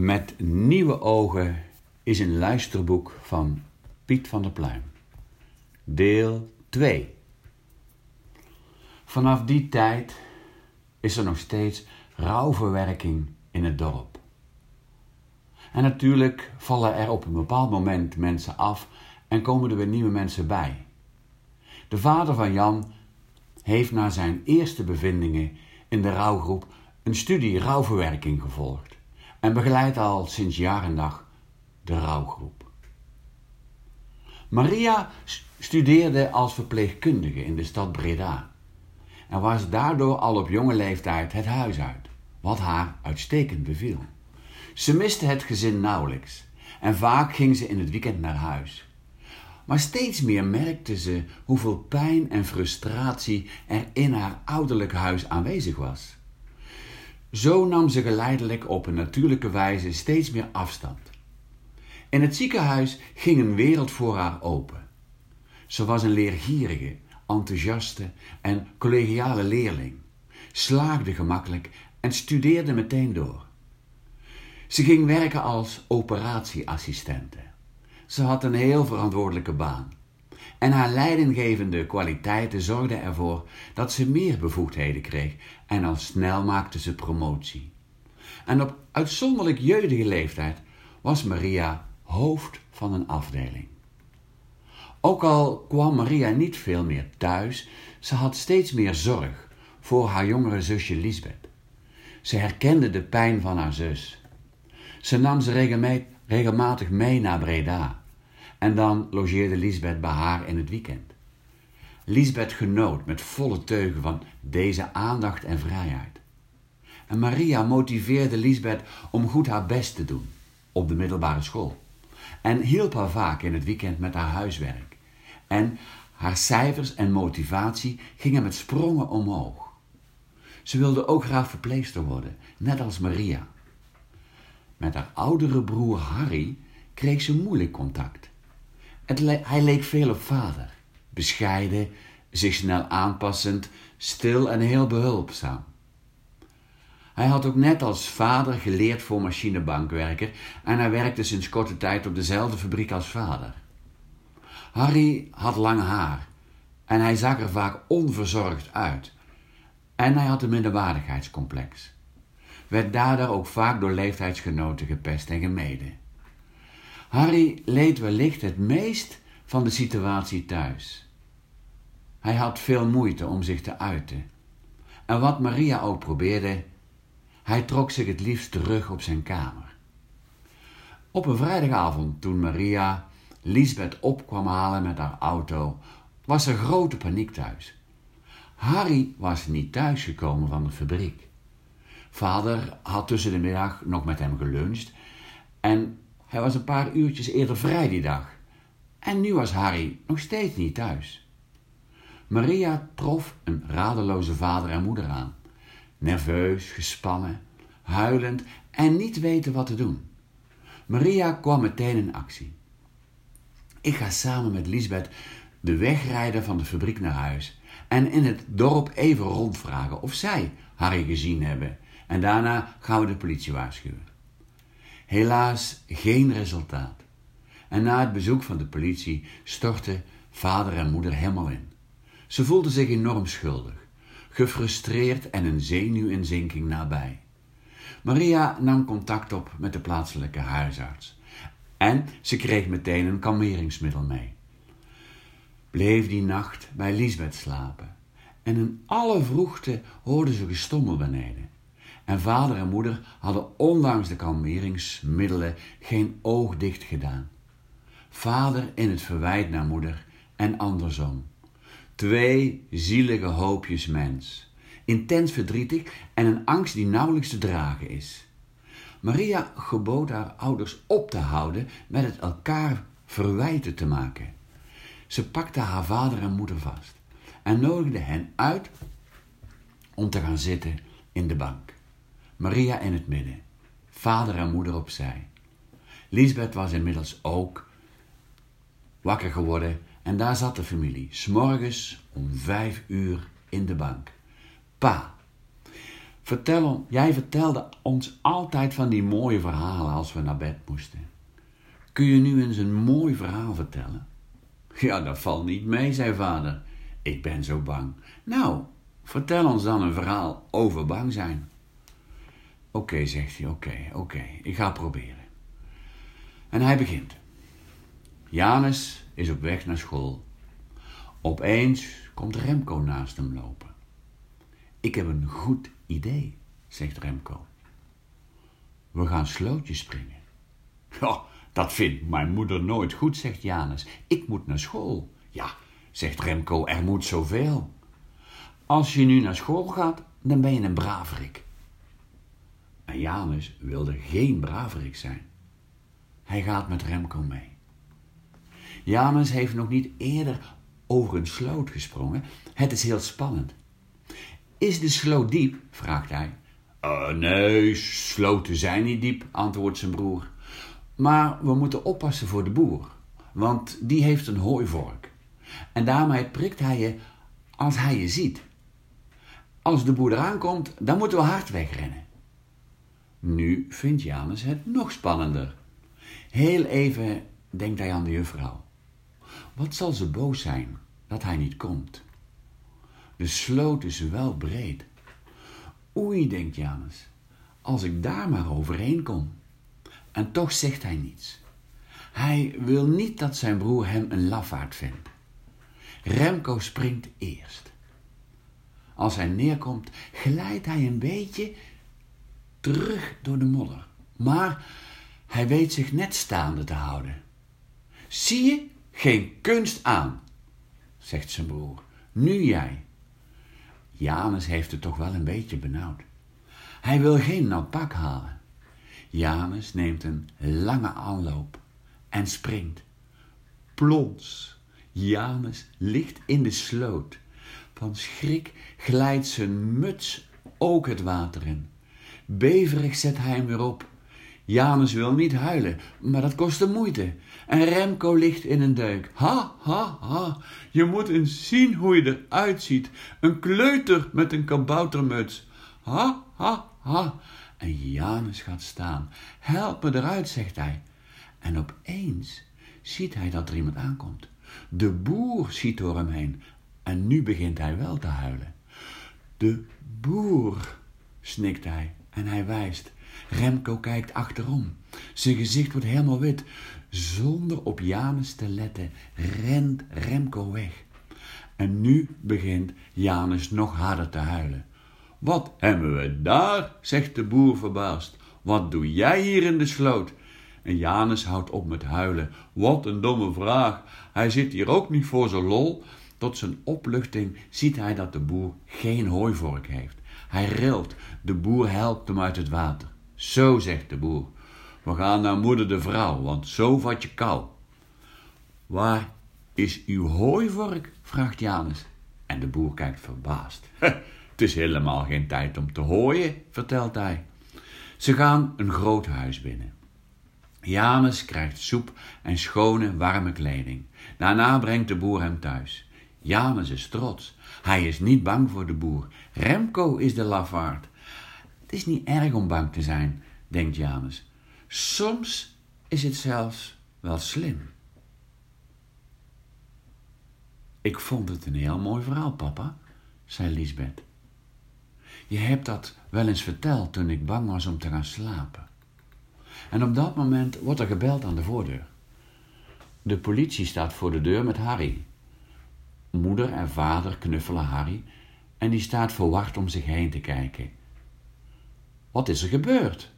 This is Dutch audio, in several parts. Met nieuwe ogen is een luisterboek van Piet van der Pluim. Deel 2. Vanaf die tijd is er nog steeds rouwverwerking in het dorp. En natuurlijk vallen er op een bepaald moment mensen af en komen er weer nieuwe mensen bij. De vader van Jan heeft na zijn eerste bevindingen in de rouwgroep een studie rouwverwerking gevolgd. En begeleidt al sinds jaar en dag de rouwgroep. Maria studeerde als verpleegkundige in de stad Breda. En was daardoor al op jonge leeftijd het huis uit. Wat haar uitstekend beviel. Ze miste het gezin nauwelijks. En vaak ging ze in het weekend naar huis. Maar steeds meer merkte ze hoeveel pijn en frustratie er in haar ouderlijk huis aanwezig was. Zo nam ze geleidelijk op een natuurlijke wijze steeds meer afstand. In het ziekenhuis ging een wereld voor haar open. Ze was een leergierige, enthousiaste en collegiale leerling, slaagde gemakkelijk en studeerde meteen door. Ze ging werken als operatieassistente. Ze had een heel verantwoordelijke baan. En haar leidinggevende kwaliteiten zorgden ervoor dat ze meer bevoegdheden kreeg en al snel maakte ze promotie. En op uitzonderlijk jeugdige leeftijd was Maria hoofd van een afdeling. Ook al kwam Maria niet veel meer thuis, ze had steeds meer zorg voor haar jongere zusje Liesbeth. Ze herkende de pijn van haar zus. Ze nam ze regelmatig mee naar Breda. En dan logeerde Liesbeth bij haar in het weekend. Liesbeth genoot met volle teugen van deze aandacht en vrijheid. En Maria motiveerde Liesbeth om goed haar best te doen op de middelbare school. En hielp haar vaak in het weekend met haar huiswerk. En haar cijfers en motivatie gingen met sprongen omhoog. Ze wilde ook graag verpleegster worden, net als Maria. Met haar oudere broer Harry kreeg ze moeilijk contact. Hij leek veel op vader, bescheiden, zich snel aanpassend, stil en heel behulpzaam. Hij had ook net als vader geleerd voor machinebankwerker en hij werkte sinds korte tijd op dezelfde fabriek als vader. Harry had lang haar en hij zag er vaak onverzorgd uit. En hij had een minderwaardigheidscomplex. Werd daardoor ook vaak door leeftijdsgenoten gepest en gemeden. Harry leed wellicht het meest van de situatie thuis. Hij had veel moeite om zich te uiten. En wat Maria ook probeerde, hij trok zich het liefst terug op zijn kamer. Op een vrijdagavond, toen Maria Liesbeth opkwam halen met haar auto, was er grote paniek thuis. Harry was niet thuisgekomen van de fabriek. Vader had tussen de middag nog met hem geluncht en hij was een paar uurtjes eerder vrij die dag. En nu was Harry nog steeds niet thuis. Maria trof een radeloze vader en moeder aan. Nerveus, gespannen, huilend en niet weten wat te doen. Maria kwam meteen in actie. Ik ga samen met Liesbeth de weg rijden van de fabriek naar huis. En in het dorp even rondvragen of zij Harry gezien hebben. En daarna gaan we de politie waarschuwen. Helaas geen resultaat. En na het bezoek van de politie stortten vader en moeder helemaal in. Ze voelden zich enorm schuldig, gefrustreerd en een zenuwinzinking nabij. Maria nam contact op met de plaatselijke huisarts. En ze kreeg meteen een kalmeringsmiddel mee. Bleef die nacht bij Liesbeth slapen. En in alle vroegte hoorden ze gestommel beneden. En vader en moeder hadden ondanks de kalmeringsmiddelen geen oog dicht gedaan. Vader in het verwijt naar moeder en andersom. Twee zielige hoopjes mens. Intens verdrietig en een angst die nauwelijks te dragen is. Maria gebood haar ouders op te houden met het elkaar verwijten te maken. Ze pakte haar vader en moeder vast en nodigde hen uit om te gaan zitten in de bank. Maria in het midden, vader en moeder opzij. Liesbeth was inmiddels ook wakker geworden en daar zat de familie, 's morgens om 5 uur in de bank. Pa, Jij vertelde ons altijd van die mooie verhalen als we naar bed moesten. Kun je nu eens een mooi verhaal vertellen? Ja, dat valt niet mee, zei vader. Ik ben zo bang. Nou, vertel ons dan een verhaal over bang zijn. Oké, zegt hij, oké, ik ga proberen. En hij begint. Janus is op weg naar school. Opeens komt Remco naast hem lopen. Ik heb een goed idee, zegt Remco. We gaan slootjes springen. Oh, dat vindt mijn moeder nooit goed, zegt Janus. Ik moet naar school. Ja, zegt Remco, er moet zoveel. Als je nu naar school gaat, dan ben je een braverik. En Janus wilde geen braverik zijn. Hij gaat met Remco mee. Janus heeft nog niet eerder over een sloot gesprongen. Het is heel spannend. Is de sloot diep? Vraagt hij. Nee, sloten zijn niet diep, antwoordt zijn broer. Maar we moeten oppassen voor de boer, want die heeft een hooivork. En daarmee prikt hij je als hij je ziet. Als de boer eraan komt, dan moeten we hard wegrennen. Nu vindt Janus het nog spannender. Heel even denkt hij aan de juffrouw. Wat zal ze boos zijn dat hij niet komt? De sloot is wel breed. Oei, denkt Janus, als ik daar maar overheen kom. En toch zegt hij niets. Hij wil niet dat zijn broer hem een lafaard vindt. Remco springt eerst. Als hij neerkomt, glijdt hij een beetje terug door de modder. Maar hij weet zich net staande te houden. Zie je, geen kunst aan, zegt zijn broer. Nu jij. Janus heeft het toch wel een beetje benauwd. Hij wil geen nat pak halen. Janus neemt een lange aanloop en springt. Plons. Janus ligt in de sloot. Van schrik glijdt zijn muts ook het water in. Beverig zet hij hem weer op. Janus wil niet huilen, maar dat kost hem moeite. En Remco ligt in een deuk. Ha, ha, ha. Je moet eens zien hoe je eruit ziet. Een kleuter met een kaboutermuts. Ha, ha, ha. En Janus gaat staan. Help me eruit, zegt hij. En opeens ziet hij dat er iemand aankomt. De boer ziet door hem heen. En nu begint hij wel te huilen. De boer, snikt hij. En hij wijst. Remco kijkt achterom. Zijn gezicht wordt helemaal wit. Zonder op Janus te letten, rent Remco weg. En nu begint Janus nog harder te huilen. Wat hebben we daar? Zegt de boer verbaasd. Wat doe jij hier in de sloot? En Janus houdt op met huilen. Wat een domme vraag. Hij zit hier ook niet voor zijn lol. Tot zijn opluchting ziet hij dat de boer geen hooivork heeft. Hij rilt. De boer helpt hem uit het water. Zo, zegt de boer. We gaan naar moeder de vrouw, want zo vat je kou. Waar is uw hooivork? Vraagt Janus. En de boer kijkt verbaasd. Het is helemaal geen tijd om te hooien, vertelt hij. Ze gaan een groot huis binnen. Janus krijgt soep en schone, warme kleding. Daarna brengt de boer hem thuis. Janus is trots. Hij is niet bang voor de boer. Remco is de lafaard. Het is niet erg om bang te zijn, denkt Janus. Soms is het zelfs wel slim. Ik vond het een heel mooi verhaal, papa, zei Liesbeth. Je hebt dat wel eens verteld toen ik bang was om te gaan slapen. En op dat moment wordt er gebeld aan de voordeur. De politie staat voor de deur met Harry. Moeder en vader knuffelen Harry en die staat verward om zich heen te kijken. Wat is er gebeurd?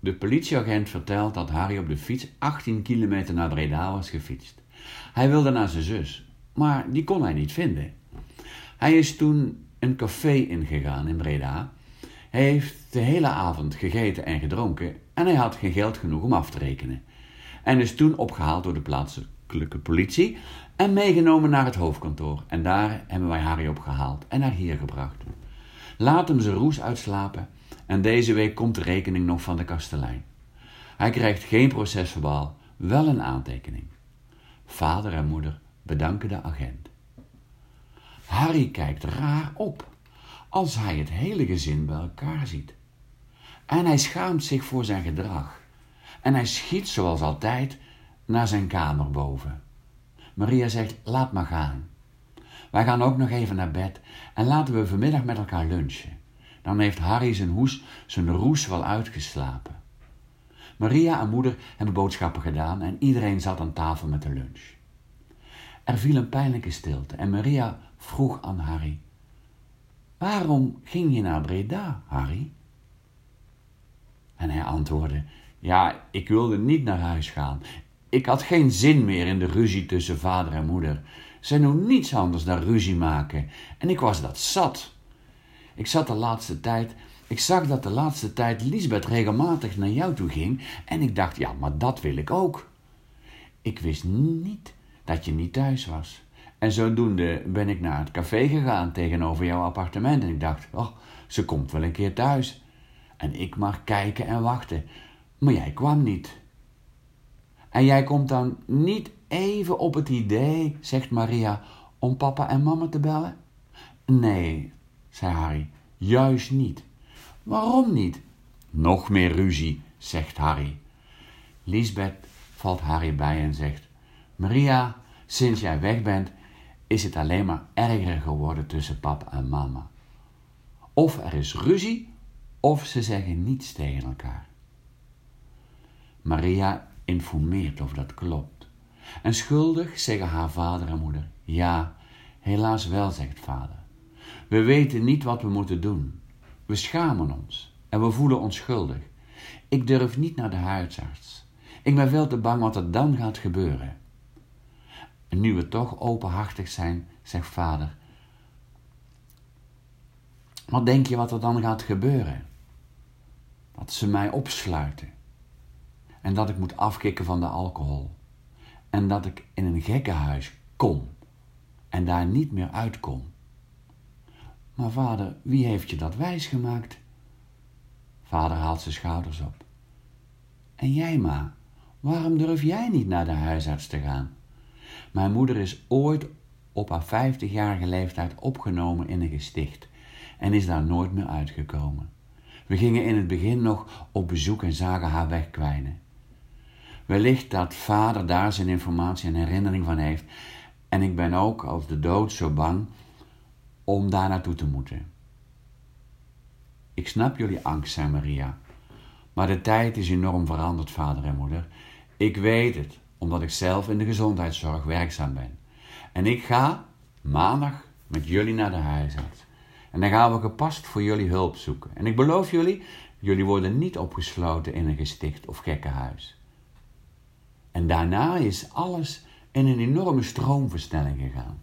De politieagent vertelt dat Harry op de fiets 18 kilometer naar Breda was gefietst. Hij wilde naar zijn zus, maar die kon hij niet vinden. Hij is toen een café ingegaan in Breda. Hij heeft de hele avond gegeten en gedronken en hij had geen geld genoeg om af te rekenen. En is toen opgehaald door de plaatselijke politie en meegenomen naar het hoofdkantoor. En daar hebben wij Harry opgehaald en naar hier gebracht. Laat hem zijn roes uitslapen. En deze week komt de rekening nog van de kastelein. Hij krijgt geen procesverbaal, wel een aantekening. Vader en moeder bedanken de agent. Harry kijkt raar op. als hij het hele gezin bij elkaar ziet. En hij schaamt zich voor zijn gedrag. En hij schiet zoals altijd naar zijn kamer boven. Maria zegt, laat maar gaan. Wij gaan ook nog even naar bed en laten we vanmiddag met elkaar lunchen. Dan heeft Harry zijn roes wel uitgeslapen. Maria en moeder hebben boodschappen gedaan en iedereen zat aan tafel met de lunch. Er viel een pijnlijke stilte en Maria vroeg aan Harry. Waarom ging je naar Breda, Harry? En hij antwoordde, ja, ik wilde niet naar huis gaan. Ik had geen zin meer in de ruzie tussen vader en moeder. Zij doen niets anders dan ruzie maken en ik was dat zat. Ik zag dat de laatste tijd Liesbeth regelmatig naar jou toe ging en ik dacht, ja, maar dat wil ik ook. Ik wist niet dat je niet thuis was. En zodoende ben ik naar het café gegaan tegenover jouw appartement en ik dacht, oh, ze komt wel een keer thuis. En ik maar kijken en wachten, maar jij kwam niet. En jij komt dan niet even op het idee, zegt Maria, om papa en mama te bellen? Nee, zei Harry, juist niet. Waarom niet? Nog meer ruzie, zegt Harry. Liesbeth valt Harry bij en zegt, Maria, sinds jij weg bent, is het alleen maar erger geworden tussen papa en mama. Of er is ruzie, of ze zeggen niets tegen elkaar. Maria informeert of dat klopt. En schuldig zeggen haar vader en moeder, ja, helaas wel, zegt vader. We weten niet wat we moeten doen. We schamen ons en we voelen ons schuldig. Ik durf niet naar de huisarts. Ik ben veel te bang wat er dan gaat gebeuren. En nu we toch openhartig zijn, zegt vader. Wat denk je wat er dan gaat gebeuren? Dat ze mij opsluiten. En dat ik moet afkicken van de alcohol. En dat ik in een gekkenhuis kom. En daar niet meer uitkom. Maar vader, wie heeft je dat wijsgemaakt? Vader haalt zijn schouders op. En jij, ma, waarom durf jij niet naar de huisarts te gaan? Mijn moeder is ooit op haar 50-jarige leeftijd opgenomen in een gesticht en is daar nooit meer uitgekomen. We gingen in het begin nog op bezoek en zagen haar wegkwijnen. Wellicht dat vader daar zijn informatie en herinnering van heeft en ik ben ook als de dood zo bang om daar naartoe te moeten. Ik snap jullie angst, zei Maria. Maar de tijd is enorm veranderd, vader en moeder. Ik weet het, omdat ik zelf in de gezondheidszorg werkzaam ben. En ik ga maandag met jullie naar de huisarts. En dan gaan we gepast voor jullie hulp zoeken. En ik beloof jullie, jullie worden niet opgesloten in een gesticht of gekkenhuis. En daarna is alles in een enorme stroomversnelling gegaan.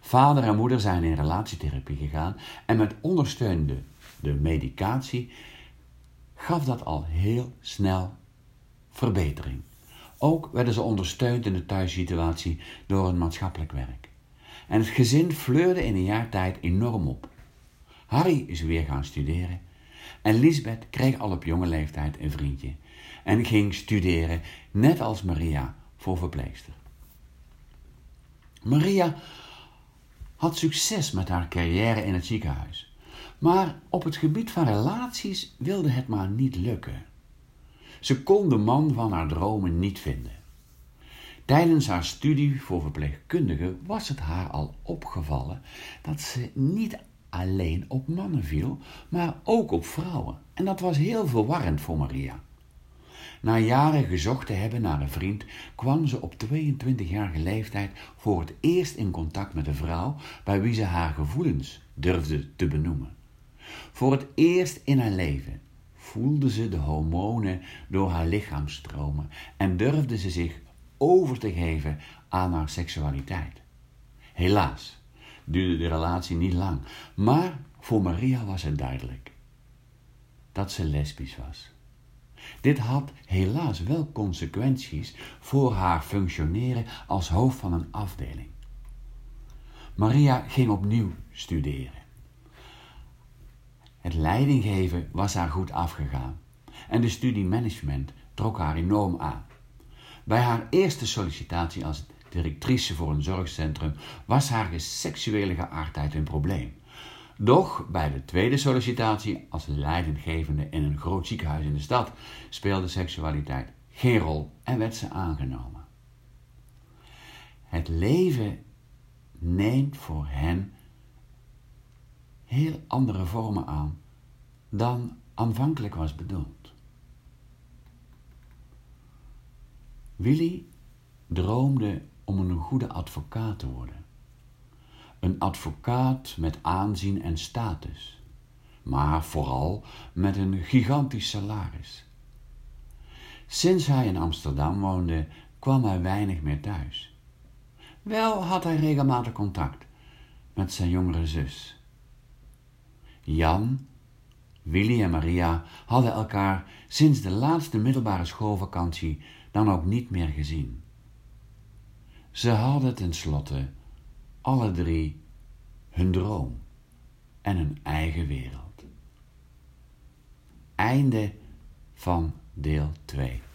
Vader en moeder zijn in relatietherapie gegaan en met ondersteunende medicatie gaf dat al heel snel verbetering. Ook werden ze ondersteund in de thuissituatie door het maatschappelijk werk. En het gezin fleurde in een jaar tijd enorm op. Harry is weer gaan studeren en Liesbeth kreeg al op jonge leeftijd een vriendje en ging studeren, net als Maria, voor verpleegster. Maria had succes met haar carrière in het ziekenhuis. Maar op het gebied van relaties wilde het maar niet lukken. Ze kon de man van haar dromen niet vinden. Tijdens haar studie voor verpleegkundige was het haar al opgevallen dat ze niet alleen op mannen viel, maar ook op vrouwen. En dat was heel verwarrend voor Maria. Na jaren gezocht te hebben naar een vriend, kwam ze op 22-jarige leeftijd voor het eerst in contact met een vrouw bij wie ze haar gevoelens durfde te benoemen. Voor het eerst in haar leven voelde ze de hormonen door haar lichaam stromen en durfde ze zich over te geven aan haar seksualiteit. Helaas duurde de relatie niet lang, maar voor Maria was het duidelijk dat ze lesbisch was. Dit had helaas wel consequenties voor haar functioneren als hoofd van een afdeling. Maria ging opnieuw studeren. Het leidinggeven was haar goed afgegaan en de studie management trok haar enorm aan. Bij haar eerste sollicitatie als directrice voor een zorgcentrum was haar seksuele geaardheid een probleem. Doch bij de tweede sollicitatie als leidinggevende in een groot ziekenhuis in de stad speelde seksualiteit geen rol en werd ze aangenomen. Het leven neemt voor hen heel andere vormen aan dan aanvankelijk was bedoeld. Willy droomde om een goede advocaat te worden. Een advocaat met aanzien en status, maar vooral met een gigantisch salaris. Sinds hij in Amsterdam woonde, kwam hij weinig meer thuis. Wel had hij regelmatig contact met zijn jongere zus. Jan, Willy en Maria hadden elkaar sinds de laatste middelbare schoolvakantie dan ook niet meer gezien. Ze hadden tenslotte alle drie hun droom en hun eigen wereld. Einde van deel 2.